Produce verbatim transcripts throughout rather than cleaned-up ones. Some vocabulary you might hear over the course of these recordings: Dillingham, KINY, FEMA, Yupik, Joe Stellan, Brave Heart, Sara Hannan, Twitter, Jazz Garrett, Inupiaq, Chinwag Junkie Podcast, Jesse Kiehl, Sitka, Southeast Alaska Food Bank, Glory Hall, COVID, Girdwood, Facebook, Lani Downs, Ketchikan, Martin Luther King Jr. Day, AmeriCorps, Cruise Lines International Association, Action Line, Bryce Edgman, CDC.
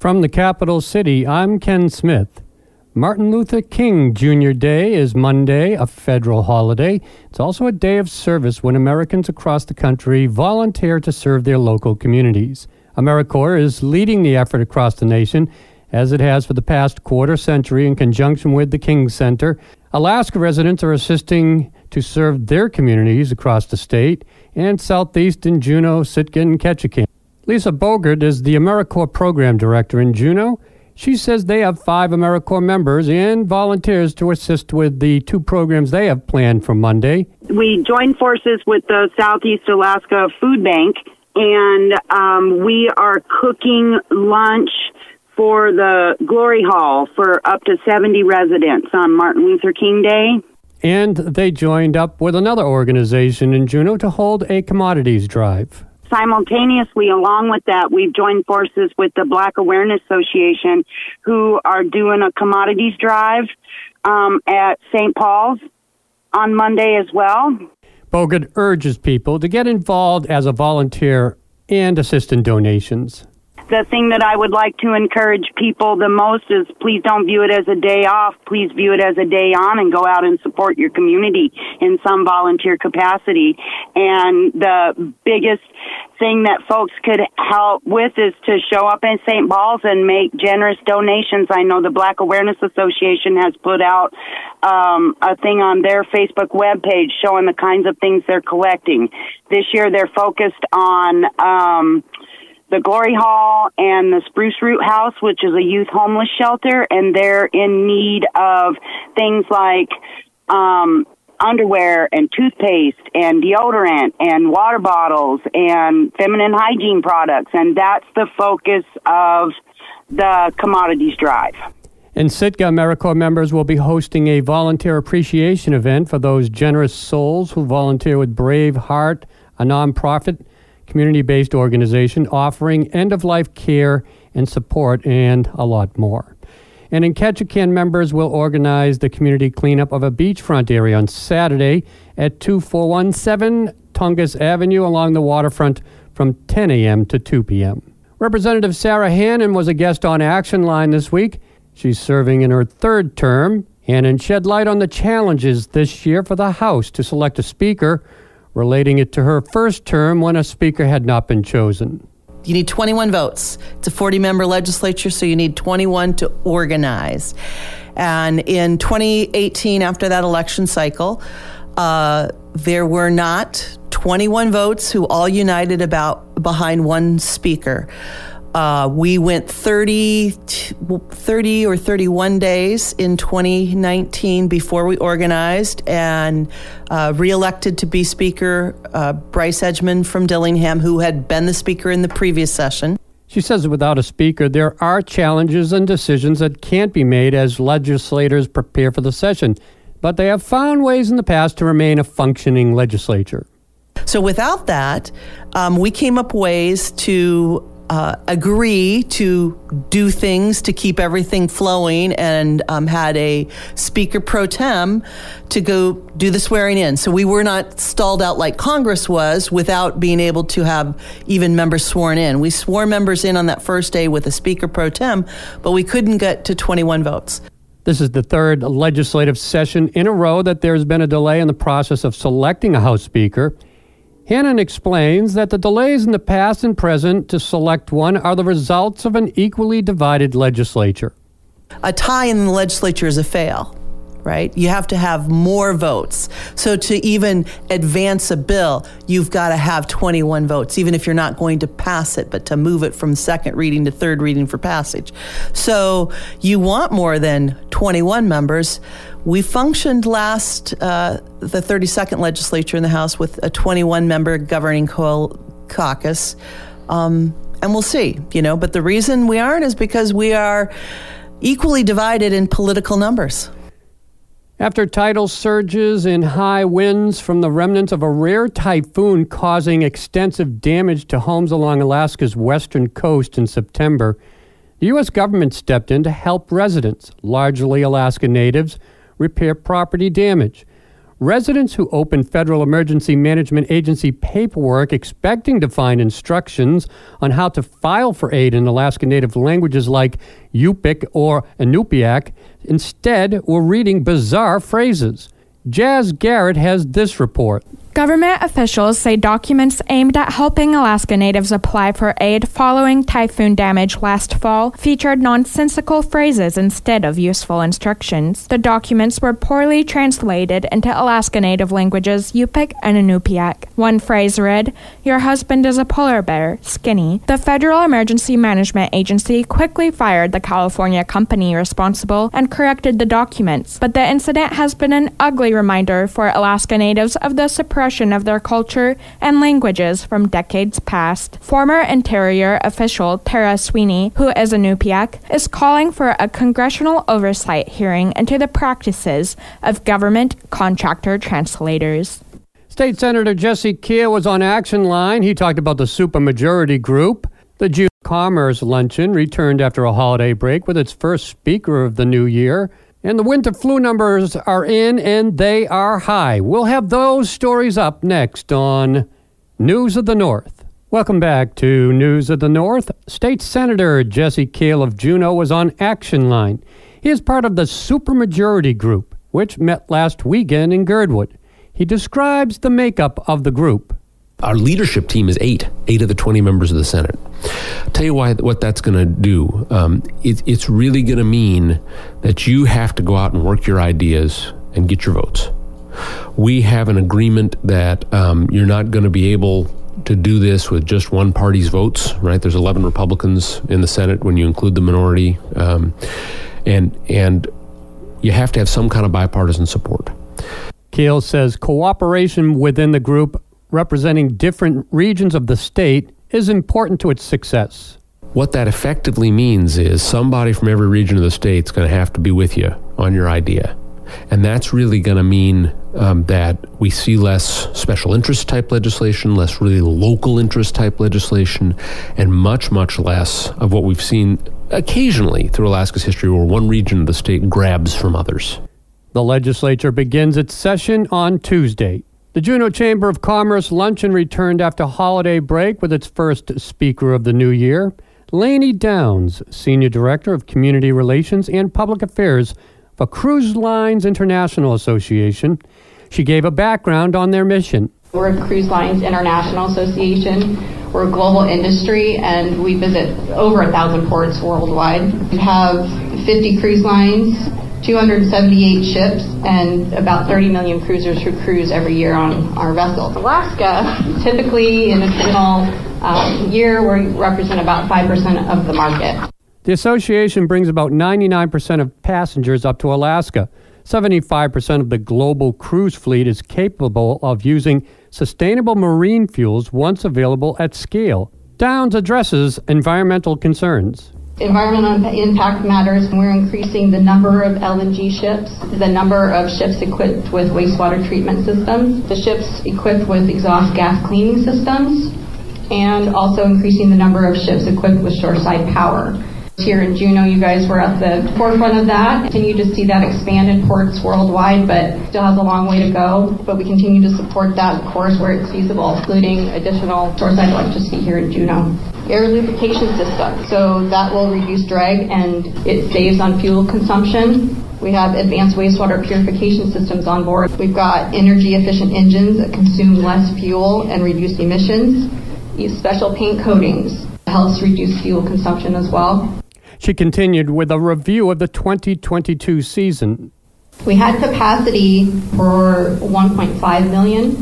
From the capital city, I'm Ken Smith. Martin Luther King Junior Day is Monday, a federal holiday. It's also a day of service when Americans across the country volunteer to serve their local communities. AmeriCorps is leading the effort across the nation, as it has for the past quarter century in conjunction with the King Center. Alaska residents are assisting to serve their communities across the state and southeast in Juneau, Sitka, and Ketchikan. Lisa Bogard is the AmeriCorps Program Director in Juneau. She says they have five AmeriCorps members and volunteers to assist with the two programs they have planned for Monday. We joined forces with the Southeast Alaska Food Bank, and um, we are cooking lunch for the Glory Hall for up to seventy residents on Martin Luther King Day. And they joined up with another organization in Juneau to hold a commodities drive. Simultaneously, along with that, we've joined forces with the Black Awareness Association, who are doing a commodities drive um, at Saint Paul's on Monday as well. Bogard urges people to get involved as a volunteer and assist in donations. The thing that I would like to encourage people the most is please don't view it as a day off. Please view it as a day on and go out and support your community in some volunteer capacity. And the biggest thing that folks could help with is to show up in Saint Paul's and make generous donations. I know the Black Awareness Association has put out um, a thing on their Facebook webpage showing the kinds of things they're collecting. This year they're focused on Um, the Glory Hall and the Spruce Root House, which is a youth homeless shelter, and they're in need of things like um, underwear and toothpaste and deodorant and water bottles and feminine hygiene products, and that's the focus of the commodities drive. In Sitka, AmeriCorps members will be hosting a volunteer appreciation event for those generous souls who volunteer with Brave Heart, a nonprofit community-based organization offering end-of-life care and support and a lot more. And in Ketchikan, members will organize the community cleanup of a beachfront area on Saturday at two four one seven Tungus Avenue along the waterfront from ten a.m. to two p.m. Representative Sara Hannan was a guest on Action Line this week. She's serving in her third term. Hannan shed light on the challenges this year for the House to select a speaker, relating it to her first term when a speaker had not been chosen. You need twenty-one votes. It's a forty-member legislature, so you need twenty-one to organize. And in twenty eighteen, after that election cycle, uh, there were not twenty-one votes who all united about behind one speaker. Uh, we went thirty, thirty or thirty-one days in twenty nineteen before we organized and uh, reelected to be Speaker uh, Bryce Edgman from Dillingham, who had been the Speaker in the previous session. She says without a speaker, there are challenges and decisions that can't be made as legislators prepare for the session, but they have found ways in the past to remain a functioning legislature. So without that, um, we came up ways to Uh, agree to do things to keep everything flowing, and um, had a speaker pro tem to go do the swearing in. So we were not stalled out like Congress was without being able to have even members sworn in. We swore members in on that first day with a speaker pro tem, but we couldn't get to twenty-one votes. This is the third legislative session in a row that there's been a delay in the process of selecting a House speaker. Hannan explains that the delays in the past and present to select one are the results of an equally divided legislature. A tie in the legislature is a fail, right? You have to have more votes. So to even advance a bill, you've got to have twenty-one votes, even if you're not going to pass it, but to move it from second reading to third reading for passage. So you want more than twenty-one members. We functioned last, uh, the thirty-second legislature in the House with a twenty-one member governing co- caucus, um, and we'll see, you know. But the reason we aren't is because we are equally divided in political numbers. After tidal surges and high winds from the remnants of a rare typhoon causing extensive damage to homes along Alaska's western coast in September, the U S government stepped in to help residents, largely Alaska natives, repair property damage. residents who open Federal Emergency Management Agency paperwork expecting to find instructions on how to file for aid in Alaska Native languages like Yupik or Inupiaq instead were reading bizarre phrases. Jazz Garrett has this report. Government officials say documents aimed at helping Alaska Natives apply for aid following typhoon damage last fall featured nonsensical phrases instead of useful instructions. The documents were poorly translated into Alaska Native languages Yupik and Inupiaq. One phrase read, "Your husband is a polar bear, skinny." The Federal Emergency Management Agency quickly fired the California company responsible and corrected the documents, but the incident has been an ugly reminder for Alaska Natives of the suppression of their culture and languages from decades past. Former Interior official Tara Sweeney, who is Inupiaq, is calling for a congressional oversight hearing into the practices of government contractor translators. State Senator Jesse Kiehl was on Action Line. He talked about the supermajority group. The June Commerce Luncheon returned after a holiday break with its first speaker of the new year. And the winter flu numbers are in, and they are high. We'll have those stories up next on News of the North. Welcome back to News of the North. State Senator Jesse Kiehl of Juneau was on Action Line. He is part of the Supermajority Group, which met last weekend in Girdwood. He describes the makeup of the group. Our leadership team is eight, eight of the twenty members of the Senate. I'll tell you why, what that's going to do. Um, it, it's really going to mean that you have to go out and work your ideas and get your votes. We have an agreement that um, you're not going to be able to do this with just one party's votes, right? There's eleven Republicans in the Senate when you include the minority. Um, and and you have to have some kind of bipartisan support. Kiehl says cooperation within the group representing different regions of the state is important to its success. What that effectively means is somebody from every region of the state is going to have to be with you on your idea. And that's really going to mean um, that we see less special interest type legislation, less really local interest type legislation, and much, much less of what we've seen occasionally through Alaska's history where one region of the state grabs from others. The legislature begins its session on Tuesday. The Juneau Chamber of Commerce luncheon returned after holiday break with its first speaker of the new year. Lani Downs, Senior Director of Community Relations and Public Affairs for Cruise Lines International Association. She gave a background on their mission. We're a Cruise Lines International Association. We're a global industry, and we visit over a thousand ports worldwide. We have fifty cruise lines, two hundred seventy-eight ships, and about thirty million cruisers who cruise every year on our vessels. Alaska, typically in a single um, year, we represent about five percent of the market. The association brings about ninety-nine percent of passengers up to Alaska. seventy-five percent of the global cruise fleet is capable of using sustainable marine fuels once available at scale. Downs addresses environmental concerns. Environmental impact matters. We're increasing the number of L N G ships, the number of ships equipped with wastewater treatment systems, the ships equipped with exhaust gas cleaning systems, and also increasing the number of ships equipped with shoreside power. Here in Juneau, you guys were at the forefront of that. Continue to see that expand in ports worldwide, but still has a long way to go. But we continue to support that, of course, where it's feasible, including additional shoreside electricity here in Juneau. Air lubrication system, so that will reduce drag and it saves on fuel consumption. We have advanced wastewater purification systems on board. We've got energy efficient engines that consume less fuel and reduce emissions. Use special paint coatings, helps reduce fuel consumption as well. She continued with a review of the twenty twenty-two season. We had capacity for one point five million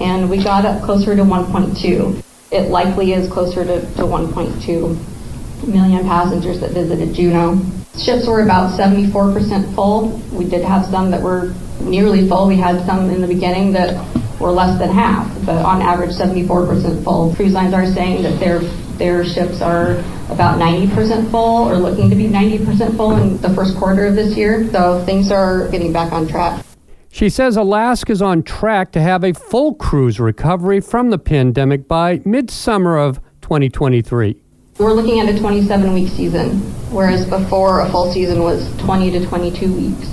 and we got up closer to one point two. It likely is closer to, to one point two million passengers that visited Juneau. Ships were about seventy-four percent full. We did have some that were nearly full. We had some in the beginning that were less than half, but on average seventy-four percent full. Cruise lines are saying that their their ships are about ninety percent full or looking to be ninety percent full in the first quarter of this year. So things are getting back on track. She says Alaska's on track to have a full cruise recovery from the pandemic by midsummer of twenty twenty-three. We're looking at a twenty-seven-week season, whereas before a full season was twenty to twenty-two weeks.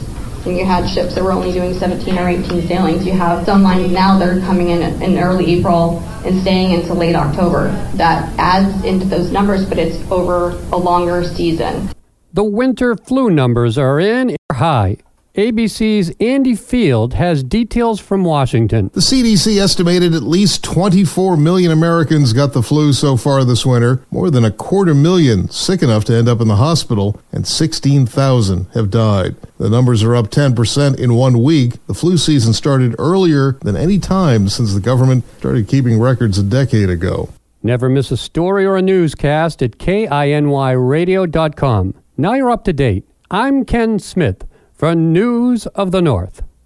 you had ships that were only doing seventeen or eighteen sailings. You have some lines now that are coming in in early April and staying into late October. That adds into those numbers, but it's over a longer season. The winter flu numbers are in air high. A B C's Andy Field has details from Washington. The C D C estimated at least twenty-four million Americans got the flu so far this winter. More than a quarter million sick enough to end up in the hospital, and sixteen thousand have died. The numbers are up ten percent in one week. The flu season started earlier than any time since the government started keeping records a decade ago. Never miss a story or a newscast at K I N Y radio dot com. Now you're up to date. I'm Ken Smith for News of the North.